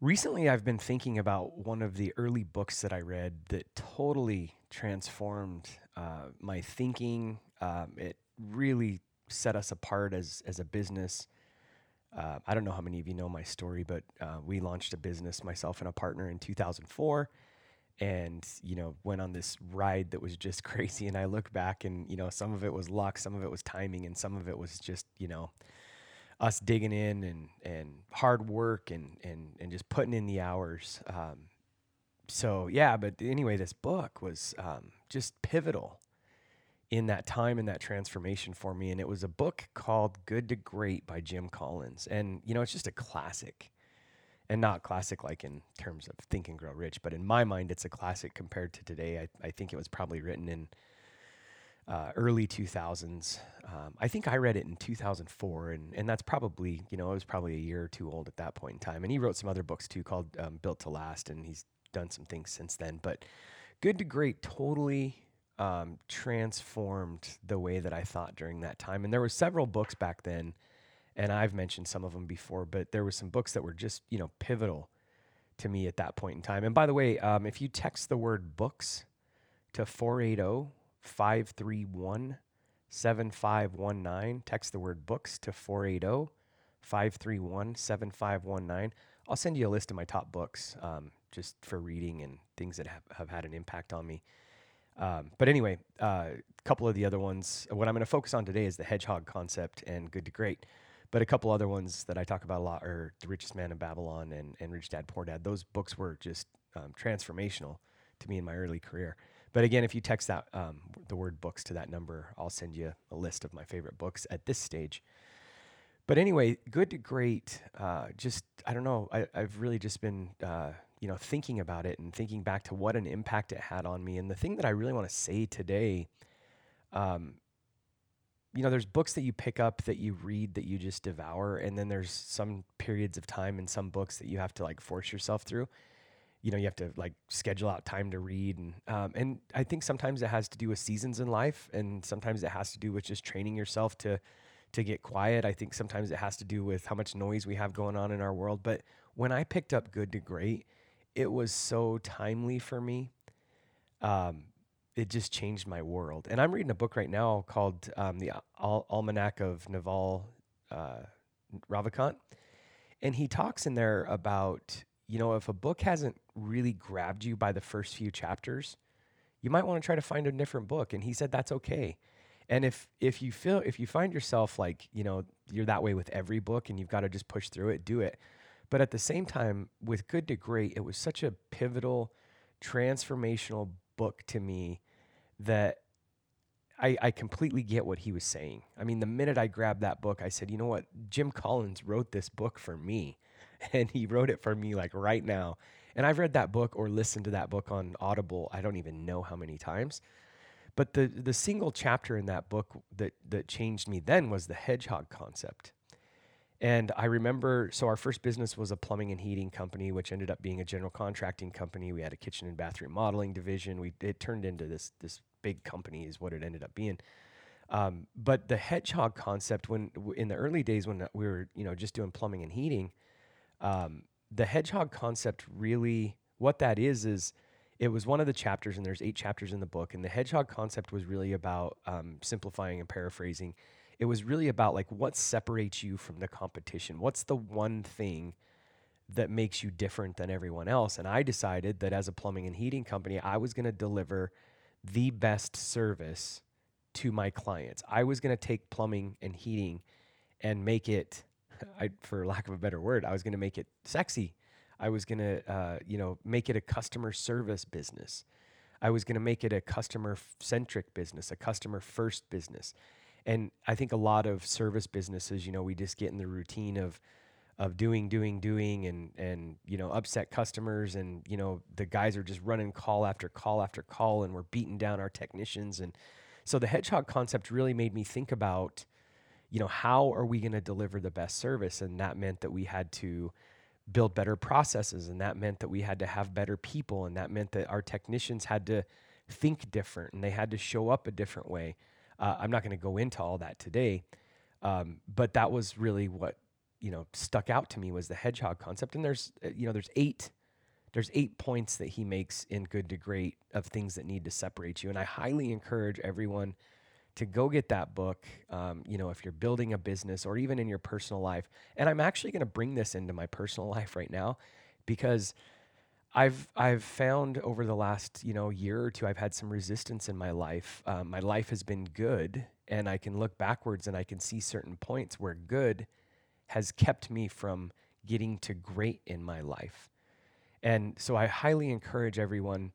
Recently, I've been thinking about one of the early books that I read that totally transformed my thinking. It really set us apart as a business. I don't know how many of you know my story, but we launched a business, myself and a partner, in 2004, and went on this ride that was just crazy. And I look back, and some of it was luck, some of it was timing, and some of it was just us digging in and hard work and just putting in the hours. But anyway, this book was just pivotal in that time and that transformation for me. And it was a book called Good to Great by Jim Collins. And, it's just a classic, and not classic like in terms of Think and Grow Rich, but in my mind, it's a classic compared to today. I think it was probably written in early 2000s. I think I read it in 2004, and that's probably, it was probably a year or two old at that point in time. And he wrote some other books too, called Built to Last, and he's done some things since then. But Good to Great totally transformed the way that I thought during that time. And there were several books back then, and I've mentioned some of them before, but there were some books that were just, pivotal to me at that point in time. And by the way, if you text the word books to 480-531-7519, text the word books to 480-531-7519. I'll send you a list of my top books, just for reading and things that have had an impact on me. But anyway, a couple of the other ones, what I'm going to focus on today is The Hedgehog Concept and Good to Great. But a couple other ones that I talk about a lot are The Richest Man in Babylon and Rich Dad, Poor Dad. Those books were just transformational to me in my early career. But again, if you text that the word books to that number, I'll send you a list of my favorite books at this stage. But anyway, Good to Great, I don't know, I've really just been... thinking about it and thinking back to what an impact it had on me. And the thing that I really want to say today, there's books that you pick up, that you read, that you just devour. And then there's some periods of time in some books that you have to force yourself through. You have to schedule out time to read. And I think sometimes it has to do with seasons in life. And sometimes it has to do with just training yourself to get quiet. I think sometimes it has to do with how much noise we have going on in our world. But when I picked up Good to Great, it was so timely for me. It just changed my world. And I'm reading a book right now called The Almanac of Naval Ravikant. And he talks in there about, if a book hasn't really grabbed you by the first few chapters, you might want to try to find a different book. And he said that's okay. And if you find yourself you're that way with every book and you've got to just push through it, do it. But at the same time, with Good to Great, it was such a pivotal, transformational book to me that I completely get what he was saying. I mean, the minute I grabbed that book, I said, you know what? Jim Collins wrote this book for me, and he wrote it for me right now. And I've read that book or listened to that book on Audible, I don't even know how many times. But the single chapter in that book that changed me then was The Hedgehog Concept. And I remember, so our first business was a plumbing and heating company, which ended up being a general contracting company. We had a kitchen and bathroom modeling division. It turned into this big company is what it ended up being. But the hedgehog concept, when in the early days when we were just doing plumbing and heating, the hedgehog concept really, what that is it was one of the chapters, and there's 8 chapters in the book, and the hedgehog concept was really about simplifying and paraphrasing. It was really about what separates you from the competition. What's the one thing that makes you different than everyone else? And I decided that as a plumbing and heating company, I was going to deliver the best service to my clients. I was going to take plumbing and heating and make it, for lack of a better word, I was going to make it sexy. I was going to, make it a customer service business. I was going to make it a customer-centric business, a customer-first business. And I think a lot of service businesses, you know, we just get in the routine of doing, and, you know, upset customers, and, you know, the guys are just running call after call after call, and we're beating down our technicians. And so the Hedgehog concept really made me think about, you know, how are we going to deliver the best service? And that meant that we had to build better processes, and that meant that we had to have better people, and that meant that our technicians had to think different, and they had to show up a different way. I'm not going to go into all that today, but that was really what, you know, stuck out to me was the Hedgehog concept. And there's, you know, there's eight points that he makes in Good to Great of things that need to separate you. And I highly encourage everyone to go get that book, you know, if you're building a business or even in your personal life. And I'm actually going to bring this into my personal life right now, because I've found over the last, you know, year or two, I've had some resistance in my life. My life has been good, and I can look backwards and I can see certain points where good has kept me from getting to great in my life. And so I highly encourage everyone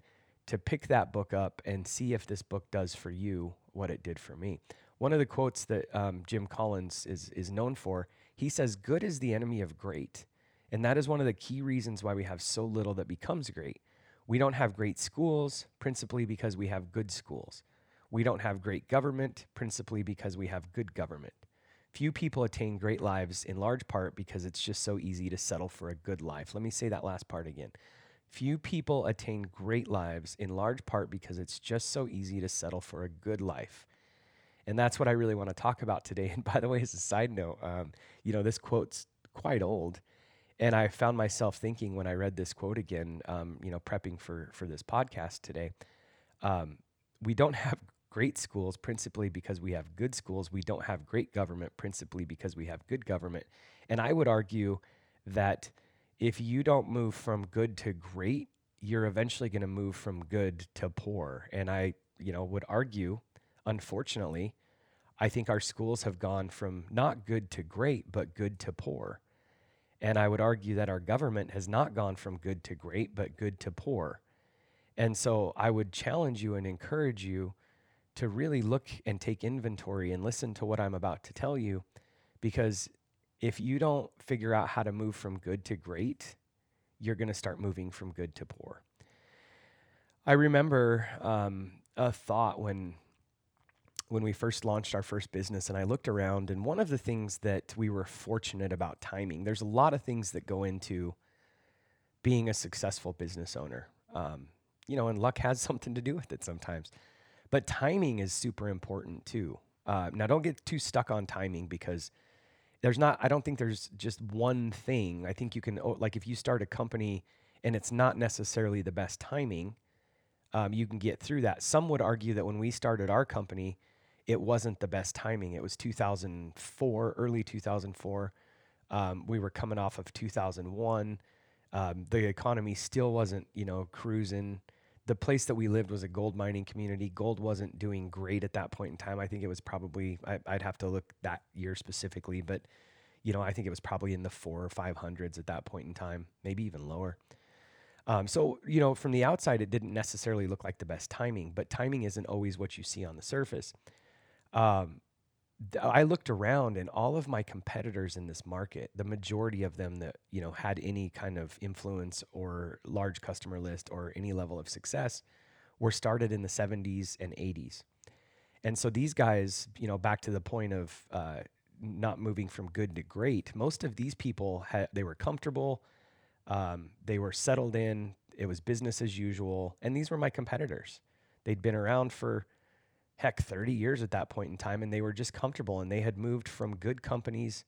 to pick that book up and see if this book does for you what it did for me. One of the quotes that Jim Collins is known for, he says, "Good is the enemy of great." And that is one of the key reasons why we have so little that becomes great. We don't have great schools, principally because we have good schools. We don't have great government, principally because we have good government. Few people attain great lives, in large part because it's just so easy to settle for a good life. Let me say that last part again. Few people attain great lives, in large part because it's just so easy to settle for a good life. And that's what I really want to talk about today. And by the way, as a side note, you know, this quote's quite old. And I found myself thinking when I read this quote again, you know, prepping for this podcast today, we don't have great schools principally because we have good schools. We don't have great government principally because we have good government. And I would argue that if you don't move from good to great, you're eventually going to move from good to poor. And I, you know, would argue, unfortunately, I think our schools have gone from not good to great, but good to poor. And I would argue that our government has not gone from good to great, but good to poor. And so I would challenge you and encourage you to really look and take inventory and listen to what I'm about to tell you, because if you don't figure out how to move from good to great, you're going to start moving from good to poor. I remember a thought when we first launched our first business, and I looked around, and one of the things that we were fortunate about timing, there's a lot of things that go into being a successful business owner. You know, and luck has something to do with it sometimes, but timing is super important too. Now don't get too stuck on timing, because I don't think there's just one thing. I think you can, like if you start a company and it's not necessarily the best timing, you can get through that. Some would argue that when we started our company, it wasn't the best timing. It was 2004, early 2004. We were coming off of 2001. The economy still wasn't, you know, cruising. The place that we lived was a gold mining community. Gold wasn't doing great at that point in time. I think it was probably, I'd have to look that year specifically, but, you know, I think it was probably in the 400 or 500s at that point in time, maybe even lower. So, you know, from the outside, it didn't necessarily look like the best timing, but timing isn't always what you see on the surface. I looked around, and all of my competitors in this market, the majority of them that, you know, had any kind of influence or large customer list or any level of success, were started in the 70s and 80s. And so these guys, you know, back to the point of not moving from good to great, most of these people, they were comfortable. They were settled in, it was business as usual. And these were my competitors. They'd been around for, heck, 30 years at that point in time, and they were just comfortable, and they had moved from good companies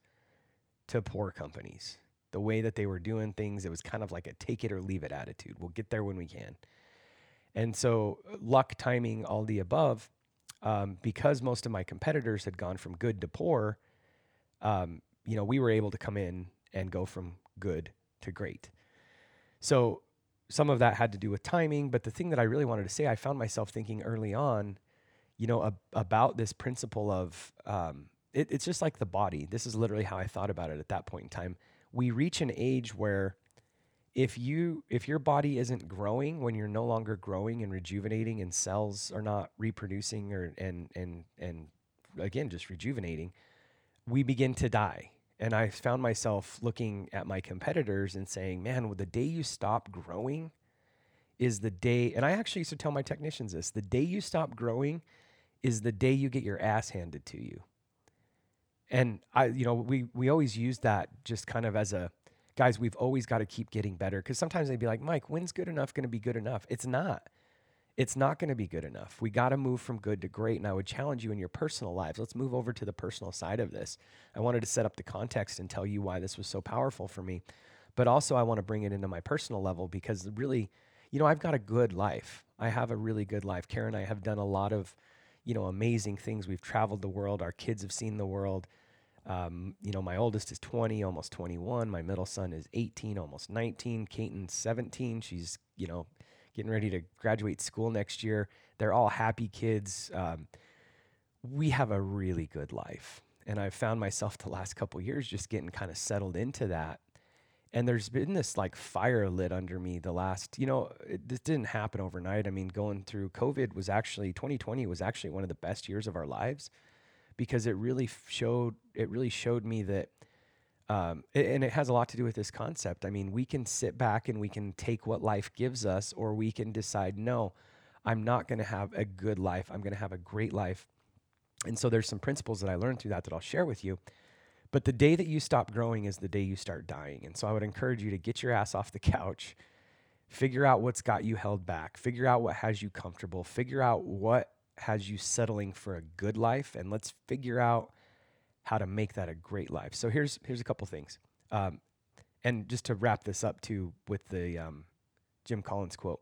to poor companies. The way that they were doing things, it was kind of like a take it or leave it attitude. We'll get there when we can. And so luck, timing, all the above, because most of my competitors had gone from good to poor, you know, we were able to come in and go from good to great. So some of that had to do with timing, but the thing that I really wanted to say, I found myself thinking early on, you know, about this principle of, it's just like the body. This is literally how I thought about it at that point in time. We reach an age where if your body isn't growing, when you're no longer growing and rejuvenating and cells are not reproducing and again, just rejuvenating, we begin to die. And I found myself looking at my competitors and saying, man, well, the day you stop growing is the day, and I actually used to tell my technicians this, the day you stop growing is the day you get your ass handed to you. And I, you know, we always use that just kind of as a, guys, we've always got to keep getting better. Because sometimes they'd be like, Mike, when's good enough going to be good enough? It's not. It's not going to be good enough. We got to move from good to great. And I would challenge you in your personal lives. Let's move over to the personal side of this. I wanted to set up the context and tell you why this was so powerful for me. But also I want to bring it into my personal level because really, you know, I've got a good life. I have a really good life. Karen and I have done a lot of, you know, amazing things. We've traveled the world. Our kids have seen the world. You know, my oldest is 20, almost 21. My middle son is 18, almost 19. Kaiten's 17. She's, you know, getting ready to graduate school next year. They're all happy kids. We have a really good life. And I've found myself the last couple of years just getting kind of settled into that. And there's been this like fire lit under me the last, you know, this didn't happen overnight. I mean, going through COVID was actually, 2020 was actually one of the best years of our lives because it really showed me that, and it has a lot to do with this concept. I mean, we can sit back and we can take what life gives us, or we can decide, no, I'm not going to have a good life. I'm going to have a great life. And so there's some principles that I learned through that I'll share with you. But the day that you stop growing is the day you start dying. And so I would encourage you to get your ass off the couch, figure out what's got you held back, figure out what has you comfortable, figure out what has you settling for a good life, and let's figure out how to make that a great life. So here's a couple things. And just to wrap this up too with the Jim Collins quote,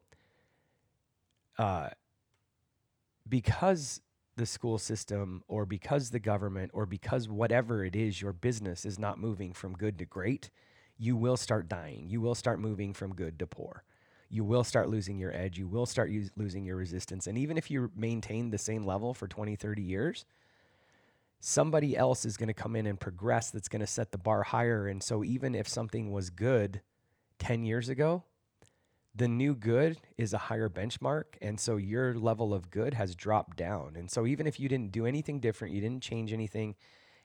because the school system or because the government or because whatever it is, your business is not moving from good to great, you will start dying. You will start moving from good to poor. You will start losing your edge. You will start losing your resistance. And even if you maintain the same level for 20, 30 years, somebody else is going to come in and progress that's going to set the bar higher. And so even if something was good 10 years ago, the new good is a higher benchmark, and so your level of good has dropped down. And so even if you didn't do anything different, you didn't change anything,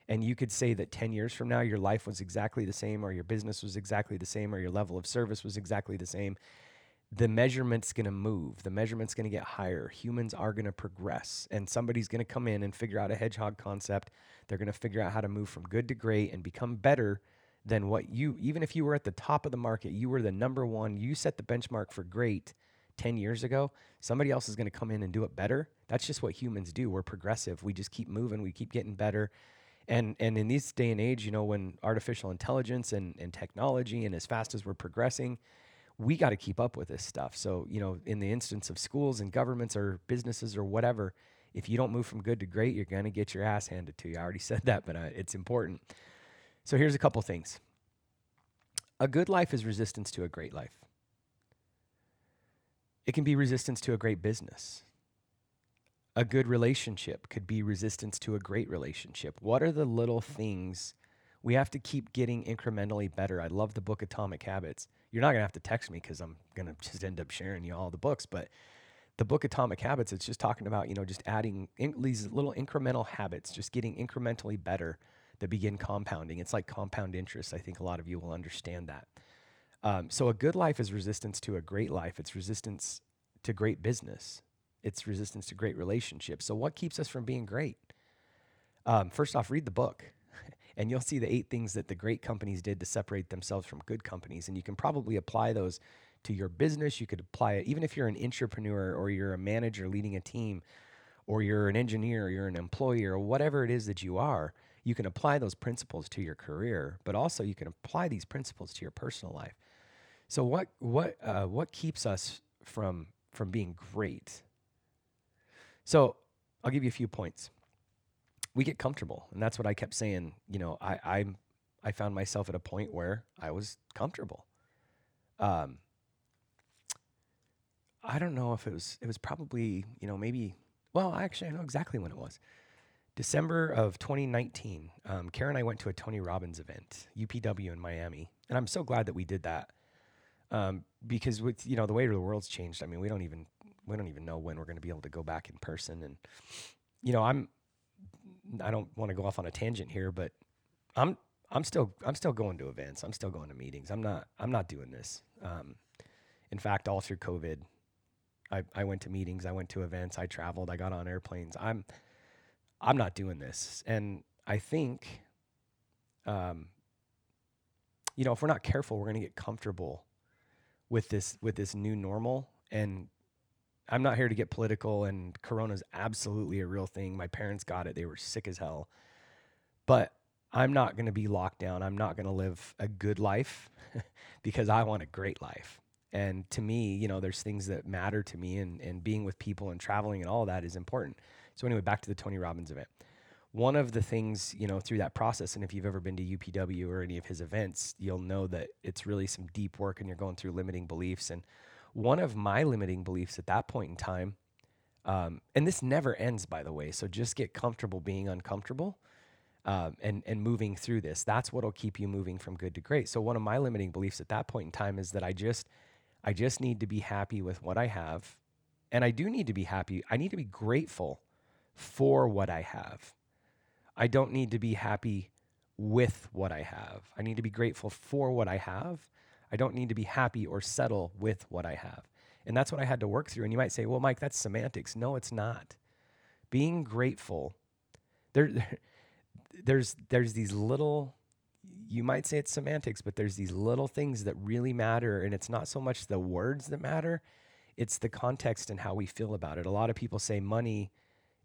and you could say that 10 years from now your life was exactly the same, or your business was exactly the same, or your level of service was exactly the same, the measurement's going to move. The measurement's going to get higher. Humans are going to progress, and somebody's going to come in and figure out a hedgehog concept. They're going to figure out how to move from good to great and become better than what you, even if you were at the top of the market, you were the number one, you set the benchmark for great 10 years ago, somebody else is going to come in and do it better. That's just what humans do. We're progressive. We just keep moving. We keep getting better. And in this day and age, you know, when artificial intelligence and technology and as fast as we're progressing, we got to keep up with this stuff. So, you know, in the instance of schools and governments or businesses or whatever, if you don't move from good to great, you're going to get your ass handed to you. I already said that, but it's important. So here's a couple things. A good life is resistance to a great life. It can be resistance to a great business. A good relationship could be resistance to a great relationship. What are the little things? We have to keep getting incrementally better. I love the book Atomic Habits. You're not going to have to text me because I'm going to just end up sharing you all the books, but the book Atomic Habits, it's just talking about, you know, just adding these little incremental habits, just getting incrementally better. That begin compounding. It's like compound interest. I think a lot of you will understand that. So a good life is resistance to a great life. It's resistance to great business. It's resistance to great relationships. So what keeps us from being great? First off, read the book, and you'll see the 8 things that the great companies did to separate themselves from good companies. And you can probably apply those to your business. You could apply it even if you're an entrepreneur or you're a manager leading a team, or you're an engineer, or you're an employer, or whatever it is that you are. You can apply those principles to your career, but also you can apply these principles to your personal life. So what keeps us from being great? So I'll give you a few points. We get comfortable, and that's what I kept saying. You know, I found myself at a point where I was comfortable. I don't know if it was probably, you know, maybe, well, actually I know exactly when it was. December of 2019, Karen and I went to a Tony Robbins event, UPW in Miami, and I'm so glad that we did that because with, you know, the way the world's changed. I mean, we don't even know when we're going to be able to go back in person, and you know, I'm I don't want to go off on a tangent here, but I'm still going to events. I'm still going to meetings. I'm not doing this. In fact, all through COVID, I went to meetings. I went to events. I traveled. I got on airplanes. I'm not doing this. And I think, you know, if we're not careful, we're going to get comfortable with this new normal. And I'm not here to get political, and Corona's absolutely a real thing. My parents got it. They were sick as hell. But I'm not going to be locked down. I'm not going to live a good life because I want a great life. And to me, you know, there's things that matter to me, and being with people and traveling and all that is important. So anyway, back to the Tony Robbins event. One of the things, you know, through that process, and if you've ever been to UPW or any of his events, you'll know that it's really some deep work, and you're going through limiting beliefs. And one of my limiting beliefs at that point in time, and this never ends, by the way, so just get comfortable being uncomfortable. And moving through this, that's what'll keep you moving from good to great. So one of my limiting beliefs at that point in time is that I just need to be happy with what I have, and I do need to be happy. I need to be grateful for what I have. I don't need to be happy with what I have. I need to be grateful for what I have. I don't need to be happy or settle with what I have. And that's what I had to work through. And you might say, well, Mike, that's semantics. No, it's not. Being grateful, there's these little, you might say it's semantics, but there's these little things that really matter. And it's not so much the words that matter, it's the context and how we feel about it. A lot of people say money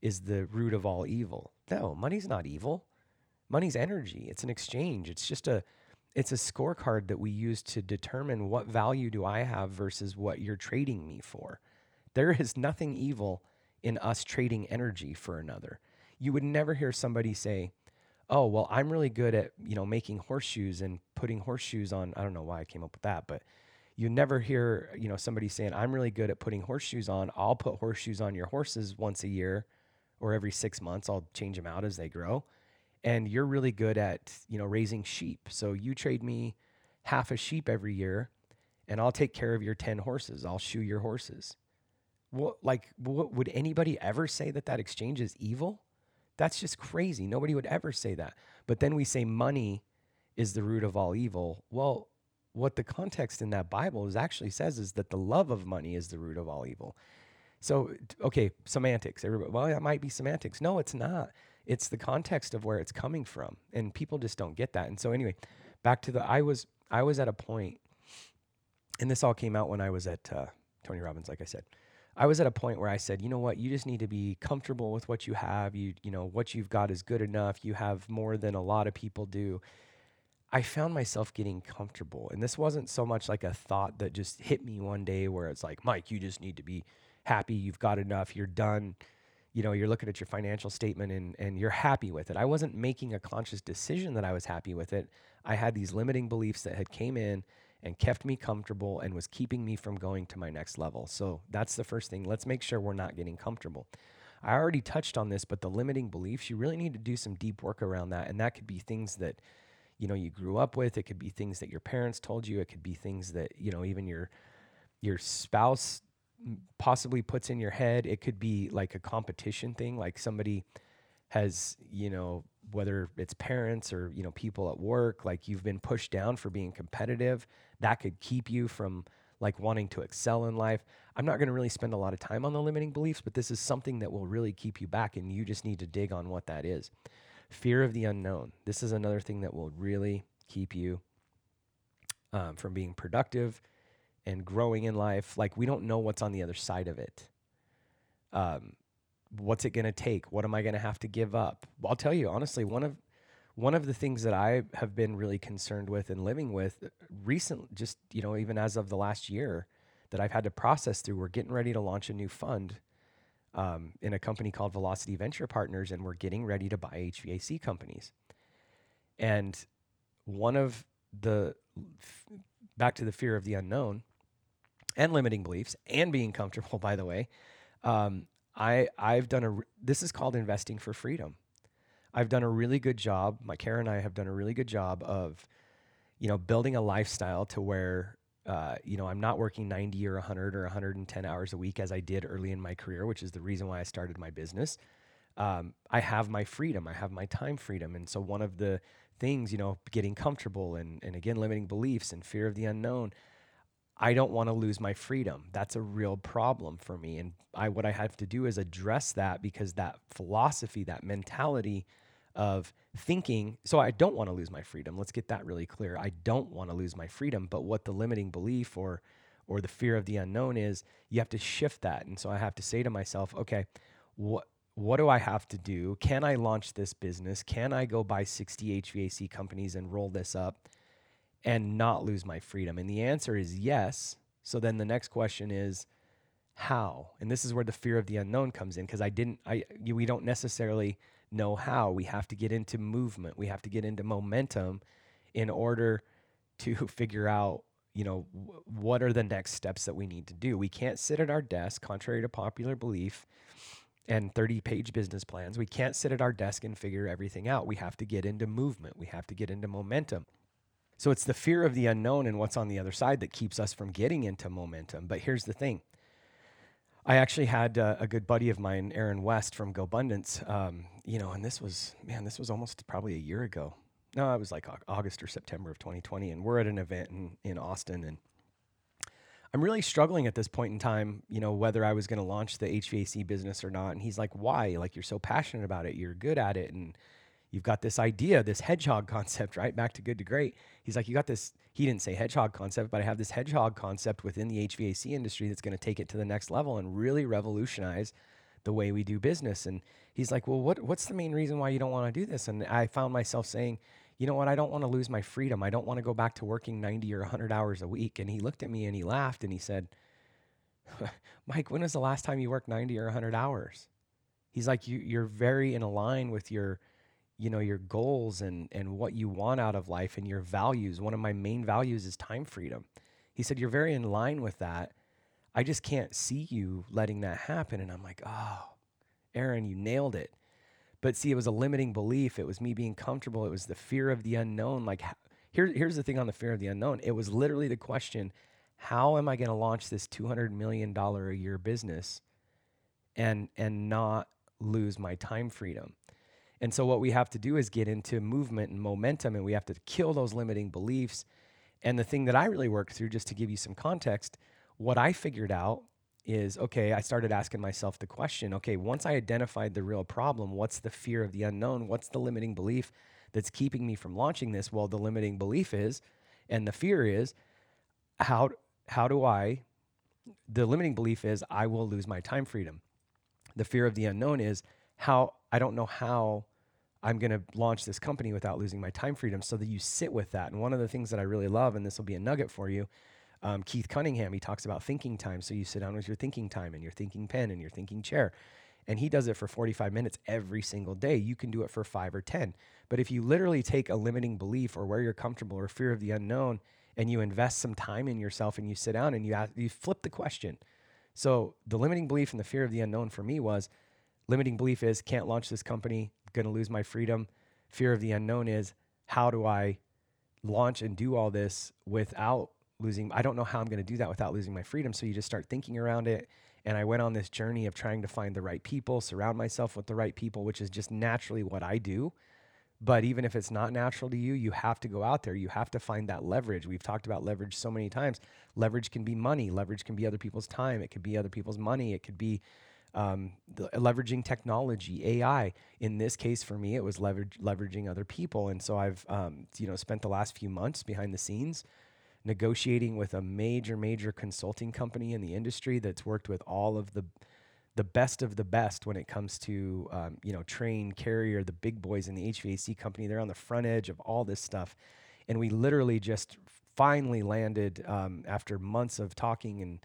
is the root of all evil. No, money's not evil. Money's energy. It's an exchange. It's just it's a scorecard that we use to determine what value do I have versus what you're trading me for. There is nothing evil in us trading energy for another. You would never hear somebody say, oh, well, I'm really good at, you know, making horseshoes and putting horseshoes on. I don't know why I came up with that, but you never hear, you know, somebody saying, I'm really good at putting horseshoes on. I'll put horseshoes on your horses once a year or every 6 months. I'll change them out as they grow. And you're really good at, you know, raising sheep. So you trade me half a sheep every year and I'll take care of your 10 horses. I'll shoe your horses. What would anybody ever say that exchange is evil? That's just crazy. Nobody would ever say that. But then we say money is the root of all evil. Well, what the context in that Bible is actually says is that the love of money is the root of all evil. So, okay, semantics. Everybody, well, that might be semantics. No, it's not. It's the context of where it's coming from. And people just don't get that. And so anyway, back to I was at a point, and this all came out when I was at Tony Robbins, like I said. I was at a point where I said, you know what, you just need to be comfortable with what you have. You know, what you've got is good enough. You have more than a lot of people do. I found myself getting comfortable. And this wasn't so much like a thought that just hit me one day where it's like, Mike, you just need to be happy. You've got enough. You're done. You know, you're looking at your financial statement and you're happy with it. I wasn't making a conscious decision that I was happy with it. I had these limiting beliefs that had came in and kept me comfortable and was keeping me from going to my next level. So that's the first thing. Let's make sure we're not getting comfortable. I already touched on this, but the limiting beliefs, you really need to do some deep work around that. And that could be things that, you know, you grew up with. It could be things that your parents told you. It could be things that, you know, even your spouse possibly puts in your head. It could be like a competition thing, like somebody has, you know, whether it's parents or, you know, people at work, like you've been pushed down for being competitive. That could keep you from like wanting to excel in life. I'm not going to really spend a lot of time on the limiting beliefs, but this is something that will really keep you back, and you just need to dig on what that is. Fear of the unknown. This is another thing that will really keep you from being productive and growing in life. Like, we don't know what's on the other side of it. What's it going to take? What am I going to have to give up? I'll tell you, honestly, one of the things that I have been really concerned with and living with recently, just, you know, even as of the last year that I've had to process through, we're getting ready to launch a new fund in a company called Velocity Venture Partners, and we're getting ready to buy HVAC companies. And one of the, back to the fear of the unknown and limiting beliefs and being comfortable, by the way, I've done this is called investing for freedom. I've done a really good job. Karen and I have done a really good job of, you know, building a lifestyle to where, you know, I'm not working 90 or 100 or 110 hours a week as I did early in my career, which is the reason why I started my business. I have my freedom. I have my time freedom. And so one of the things, you know, getting comfortable and again, limiting beliefs and fear of the unknown, I don't want to lose my freedom. That's a real problem for me. And what I have to do is address that, because that philosophy, that mentality of thinking, so I don't want to lose my freedom. Let's get that really clear. I don't want to lose my freedom. But what the limiting belief or the fear of the unknown is, you have to shift that. And so I have to say to myself, okay, what do I have to do? Can I launch this business? Can I go buy 60 HVAC companies and roll this up and not lose my freedom? And the answer is yes. So then the next question is how? And this is where the fear of the unknown comes in, because we don't necessarily know how. We have to get into movement. We have to get into momentum in order to figure out, you know, what are the next steps that we need to do. We can't sit at our desk, contrary to popular belief, and 30-page business plans. We can't sit at our desk and figure everything out. We have to get into movement. We have to get into momentum. So it's the fear of the unknown and what's on the other side that keeps us from getting into momentum. But here's the thing. I actually had a good buddy of mine, Aaron West from GoBundance, you know, and this was almost probably a year ago. No, it was like August or September of 2020, and we're at an event in Austin, and I'm really struggling at this point in time, you know, whether I was going to launch the HVAC business or not. And he's like, why? Like, you're so passionate about it. You're good at it. And you've got this idea, this hedgehog concept, right? Back to good to great. He's like, you got this, he didn't say hedgehog concept, but I have this hedgehog concept within the HVAC industry that's going to take it to the next level and really revolutionize the way we do business. And he's like, well, what's the main reason why you don't want to do this? And I found myself saying, you know what? I don't want to lose my freedom. I don't want to go back to working 90 or 100 hours a week. And he looked at me and he laughed and he said, Mike, when was the last time you worked 90 or 100 hours? He's like, you're very in line with your, you know, your goals and what you want out of life and your values. One of my main values is time freedom. He said, you're very in line with that. I just can't see you letting that happen. And I'm like, oh, Aaron, you nailed it. But see, it was a limiting belief. It was me being comfortable. It was the fear of the unknown. Like, here's the thing on the fear of the unknown. It was literally the question, how am I going to launch this $200 million a year business and not lose my time freedom? And so what we have to do is get into movement and momentum, and we have to kill those limiting beliefs. And the thing that I really worked through, just to give you some context, what I figured out is, okay, I started asking myself the question, okay, once I identified the real problem, what's the fear of the unknown? What's the limiting belief that's keeping me from launching this? Well, the limiting belief is, and the fear is, the limiting belief is I will lose my time freedom. The fear of the unknown is I don't know how I'm going to launch this company without losing my time freedom, so that you sit with that. And one of the things that I really love, and this will be a nugget for you, Keith Cunningham, he talks about thinking time. So you sit down with your thinking time and your thinking pen and your thinking chair. And he does it for 45 minutes every single day. You can do it for 5 or 10. But if you literally take a limiting belief or where you're comfortable or fear of the unknown, and you invest some time in yourself and you sit down and you flip the question. So the limiting belief and the fear of the unknown for me was, limiting belief is can't launch this company, going to lose my freedom. Fear of the unknown is how do I launch and do all this without losing, I don't know how I'm going to do that without losing my freedom. So you just start thinking around it. And I went on this journey of trying to find the right people, surround myself with the right people, which is just naturally what I do. But even if it's not natural to you, you have to go out there. You have to find that leverage. We've talked about leverage so many times. Leverage can be money. Leverage can be other people's time. It could be other people's money. It could be leveraging technology, AI. In this case, for me, it was leveraging other people. And so I've spent the last few months behind the scenes negotiating with a major consulting company in the industry that's worked with all of the best of the best when it comes to, Trane, Carrier, the big boys in the HVAC company. They're on the front edge of all this stuff. And we literally just finally landed after months of talking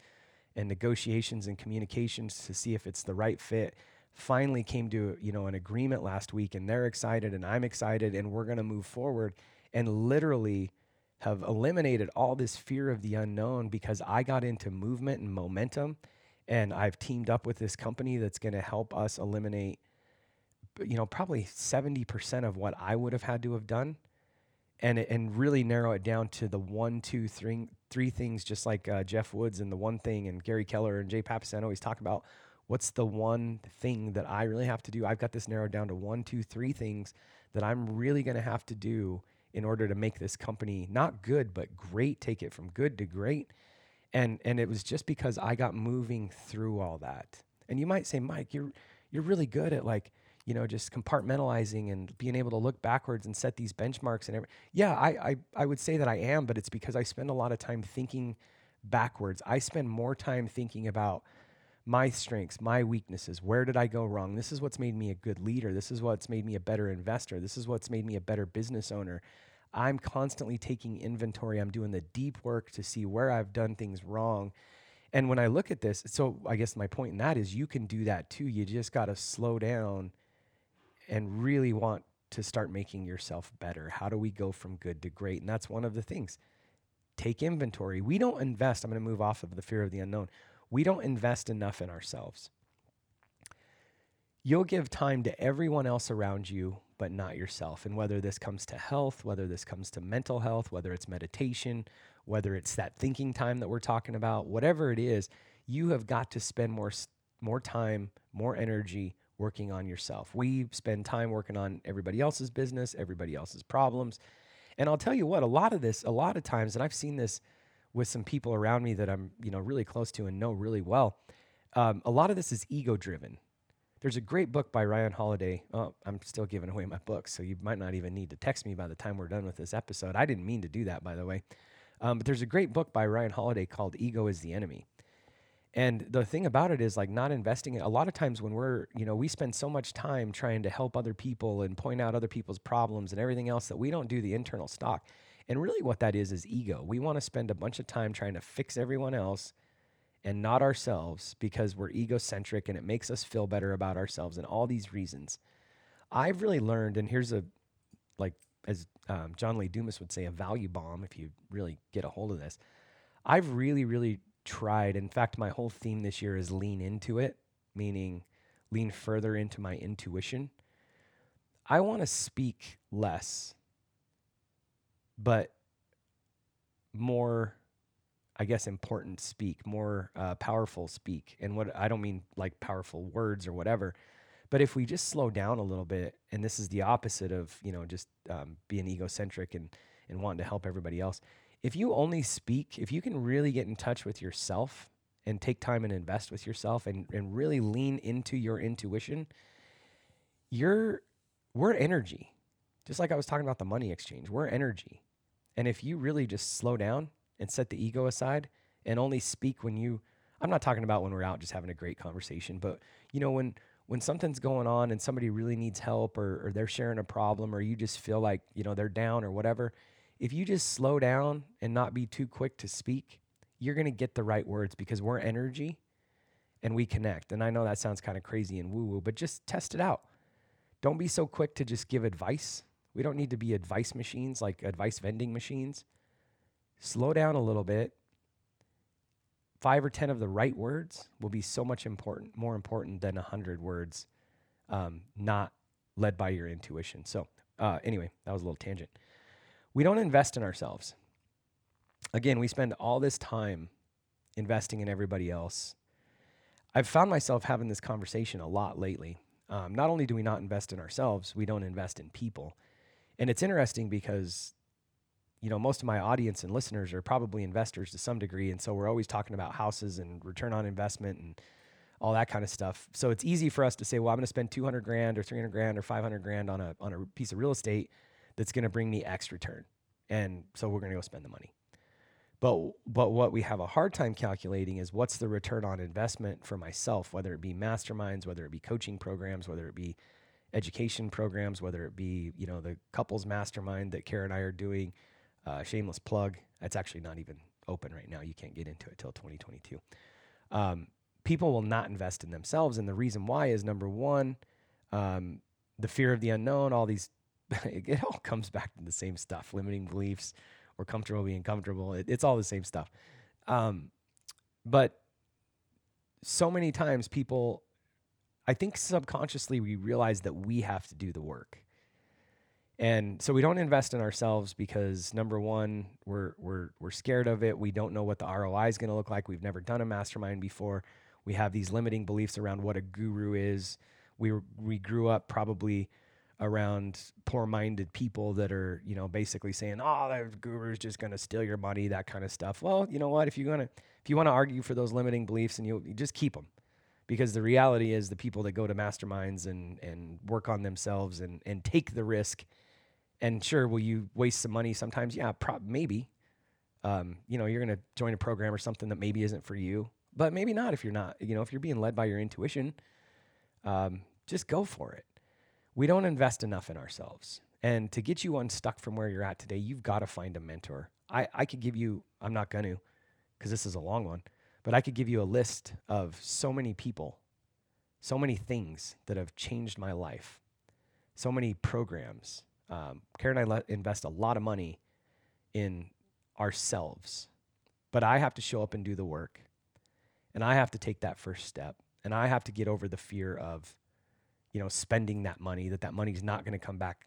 and negotiations and communications to see if it's the right fit. Finally came to, an agreement last week, and they're excited and I'm excited, and we're going to move forward and literally have eliminated all this fear of the unknown because I got into movement and momentum, and I've teamed up with this company that's going to help us eliminate, probably 70% of what I would have had to have done, and really narrow it down to the 1, 2, 3 things, just like Jeff Woods and the one thing, and Gary Keller and Jay Papasan always talk about. what's the one thing that I really have to do? I've got this narrowed down to 1, 2, 3 things that I'm really going to have to do in order to make this company not good, but great, take it from good to great. And it was just because I got moving through all that. And you might say, Mike, you're really good at, like, you know, just compartmentalizing and being able to look backwards and set these benchmarks and everything. Yeah, I would say that I am, but it's because I spend a lot of time thinking backwards. I spend more time thinking about my strengths, my weaknesses. Where did I go wrong? This is what's made me a good leader. This is what's made me a better investor. This is what's made me a better business owner. I'm constantly taking inventory. I'm doing the deep work to see where I've done things wrong. And when I look at this, so I guess my point in that is you can do that too. You just got to slow down and really want to start making yourself better. How do we go from good to great? And that's one of the things. Take inventory. We don't invest. I'm going to move off of the fear of the unknown. We don't invest enough in ourselves. You'll give time to everyone else around you, but not yourself. And whether this comes to health, whether this comes to mental health, whether it's meditation, whether it's that thinking time that we're talking about, whatever it is, you have got to spend more time, more energy working on yourself. We spend time working on everybody else's business, everybody else's problems. And I'll tell you what, a lot of times, and I've seen this with some people around me that I'm, you know, really close to and know really well, a lot of this is ego-driven. There's a great book by Ryan Holiday. Oh, I'm still giving away my books, so you might not even need to text me by the time we're done with this episode. I didn't mean to do that, by the way. But there's a great book by Ryan Holiday called Ego is the Enemy. And the thing about it is, like, not investing in a lot of times when we're, you know, we spend so much time trying to help other people and point out other people's problems and everything else that we don't do the internal stock. And really what that is ego. We want to spend a bunch of time trying to fix everyone else and not ourselves because we're egocentric and it makes us feel better about ourselves and all these reasons. I've really learned, and here's a, like, as John Lee Dumas would say, a value bomb if you really get a hold of this. I've really, really tried. In fact, my whole theme this year is lean into it, meaning lean further into my intuition. I want to speak less, but more, I guess, important speak, more powerful speak. And what I don't mean like powerful words or whatever, but if we just slow down a little bit, and this is the opposite of, you know, just being egocentric and wanting to help everybody else. If you only speak, if you can really get in touch with yourself and take time and invest with yourself and really lean into your intuition, we're energy. Just like I was talking about the money exchange, we're energy. And if you really just slow down and set the ego aside and only speak when I'm not talking about when we're out just having a great conversation, but, you know, when something's going on and somebody really needs help or they're sharing a problem or you just feel like, you know, they're down or whatever, if you just slow down and not be too quick to speak, you're going to get the right words because we're energy and we connect. And I know that sounds kind of crazy and woo-woo, but just test it out. Don't be so quick to just give advice. We don't need to be advice machines, like advice vending machines. Slow down a little bit. 5 or 10 of the right words will be so much more important than 100 words, not led by your intuition. So anyway, that was a little tangent. We don't invest in ourselves. Again, we spend all this time investing in everybody else. I've found myself having this conversation a lot lately. Not only do we not invest in ourselves, we don't invest in people. And it's interesting because, you know, most of my audience and listeners are probably investors to some degree. And so we're always talking about houses and return on investment and all that kind of stuff. So it's easy for us to say, well, I'm going to spend $200,000 or $300,000 or $500,000 on a piece of real estate that's going to bring me X return. And so we're going to go spend the money. But what we have a hard time calculating is what's the return on investment for myself, whether it be masterminds, whether it be coaching programs, whether it be education programs, whether it be, you know, the couples mastermind that Karen and I are doing, shameless plug. That's actually not even open right now. You can't get into it till 2022. People will not invest in themselves. And the reason why is, number one, the fear of the unknown, all these, it all comes back to the same stuff. Limiting beliefs. We're comfortable being comfortable. It's all the same stuff. But so many times people, I think subconsciously we realize that we have to do the work. And so we don't invest in ourselves because, number one, we're scared of it. We don't know what the ROI is going to look like. We've never done a mastermind before. We have these limiting beliefs around what a guru is. We grew up probably around poor-minded people that are, you know, basically saying, oh, that guru's just going to steal your money, that kind of stuff. Well, you know what? If you want to argue for those limiting beliefs, and you just keep them, because the reality is the people that go to masterminds and work on themselves and take the risk, and sure, will you waste some money sometimes? Yeah, maybe. You know, you're going to join a program or something that maybe isn't for you, but maybe not if you're not. You know, if you're being led by your intuition, just go for it. We don't invest enough in ourselves. And to get you unstuck from where you're at today, you've got to find a mentor. I could give you, I'm not going to, because this is a long one, but I could give you a list of so many people, so many things that have changed my life, so many programs. Karen and I invest a lot of money in ourselves, but I have to show up and do the work, and I have to take that first step, and I have to get over the fear of, you know, spending that money, that money's not going to come back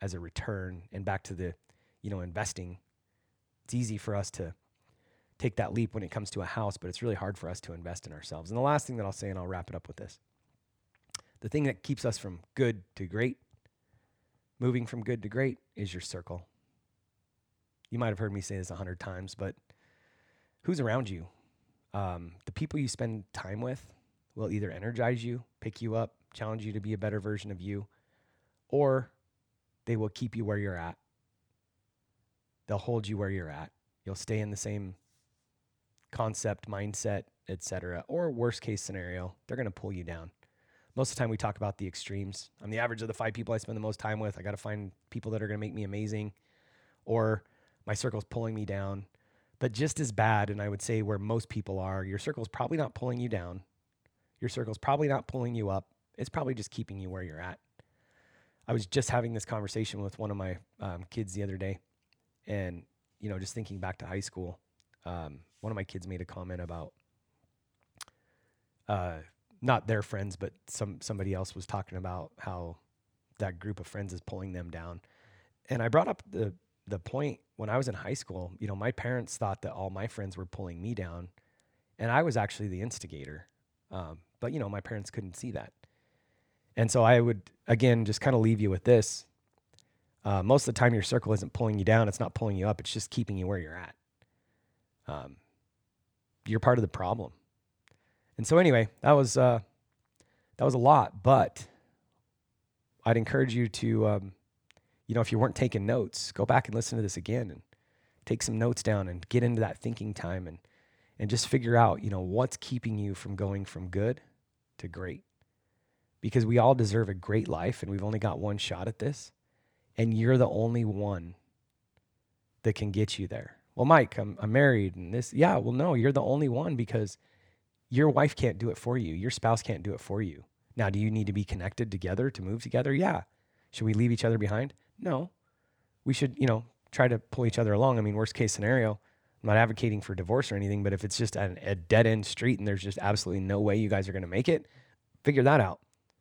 as a return, and back to the, you know, investing. It's easy for us to take that leap when it comes to a house, but it's really hard for us to invest in ourselves. And the last thing that I'll say, and I'll wrap it up with this, the thing that keeps us from good to great, moving from good to great, is your circle. You might have heard me say this 100 times, but who's around you? The people you spend time with will either energize you, pick you up, challenge you to be a better version of you, or they will keep you where you're at. They'll hold you where you're at. You'll stay in the same concept, mindset, etc. Or worst case scenario, they're going to pull you down. Most of the time we talk about the extremes. I'm the average of the 5 people I spend the most time with. I got to find people that are going to make me amazing, or my circle's pulling me down. But just as bad, and I would say where most people are, your circle's probably not pulling you down. Your circle's probably not pulling you up. It's probably just keeping you where you're at. I was just having this conversation with one of my kids the other day, and, you know, just thinking back to high school, one of my kids made a comment about not their friends, but somebody else was talking about how that group of friends is pulling them down. And I brought up the point when I was in high school, you know, my parents thought that all my friends were pulling me down, and I was actually the instigator. But, you know, my parents couldn't see that. And so I would, again, just kind of leave you with this. Most of the time, your circle isn't pulling you down. It's not pulling you up. It's just keeping you where you're at. You're part of the problem. And so anyway, that was a lot. But I'd encourage you to, you know, if you weren't taking notes, go back and listen to this again and take some notes down and get into that thinking time and just figure out, you know, what's keeping you from going from good to great. Because we all deserve a great life, and we've only got one shot at this, and you're the only one that can get you there. Well, Mike, I'm married and this. Yeah, well, no, you're the only one, because your wife can't do it for you. Your spouse can't do it for you. Now, do you need to be connected together to move together? Yeah. Should we leave each other behind? No. We should, you know, try to pull each other along. I mean, worst case scenario, I'm not advocating for divorce or anything, but if it's just a dead end street and there's just absolutely no way you guys are going to make it, figure that out.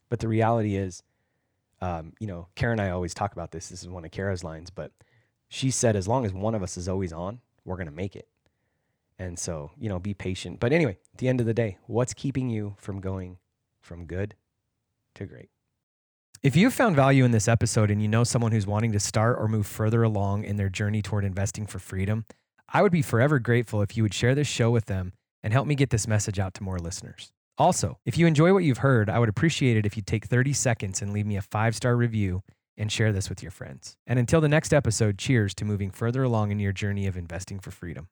But the reality is, you know, Karen and I always talk about this. This is one of Kara's lines, but she said, as long as one of us is always on, we're going to make it. And so, you know, be patient. But anyway, at the end of the day, what's keeping you from going from good to great? If you've found value in this episode and you know someone who's wanting to start or move further along in their journey toward investing for freedom, I would be forever grateful if you would share this show with them and help me get this message out to more listeners. Also, if you enjoy what you've heard, I would appreciate it if you take 30 seconds and leave me a 5-star review and share this with your friends. And until the next episode, cheers to moving further along in your journey of investing for freedom.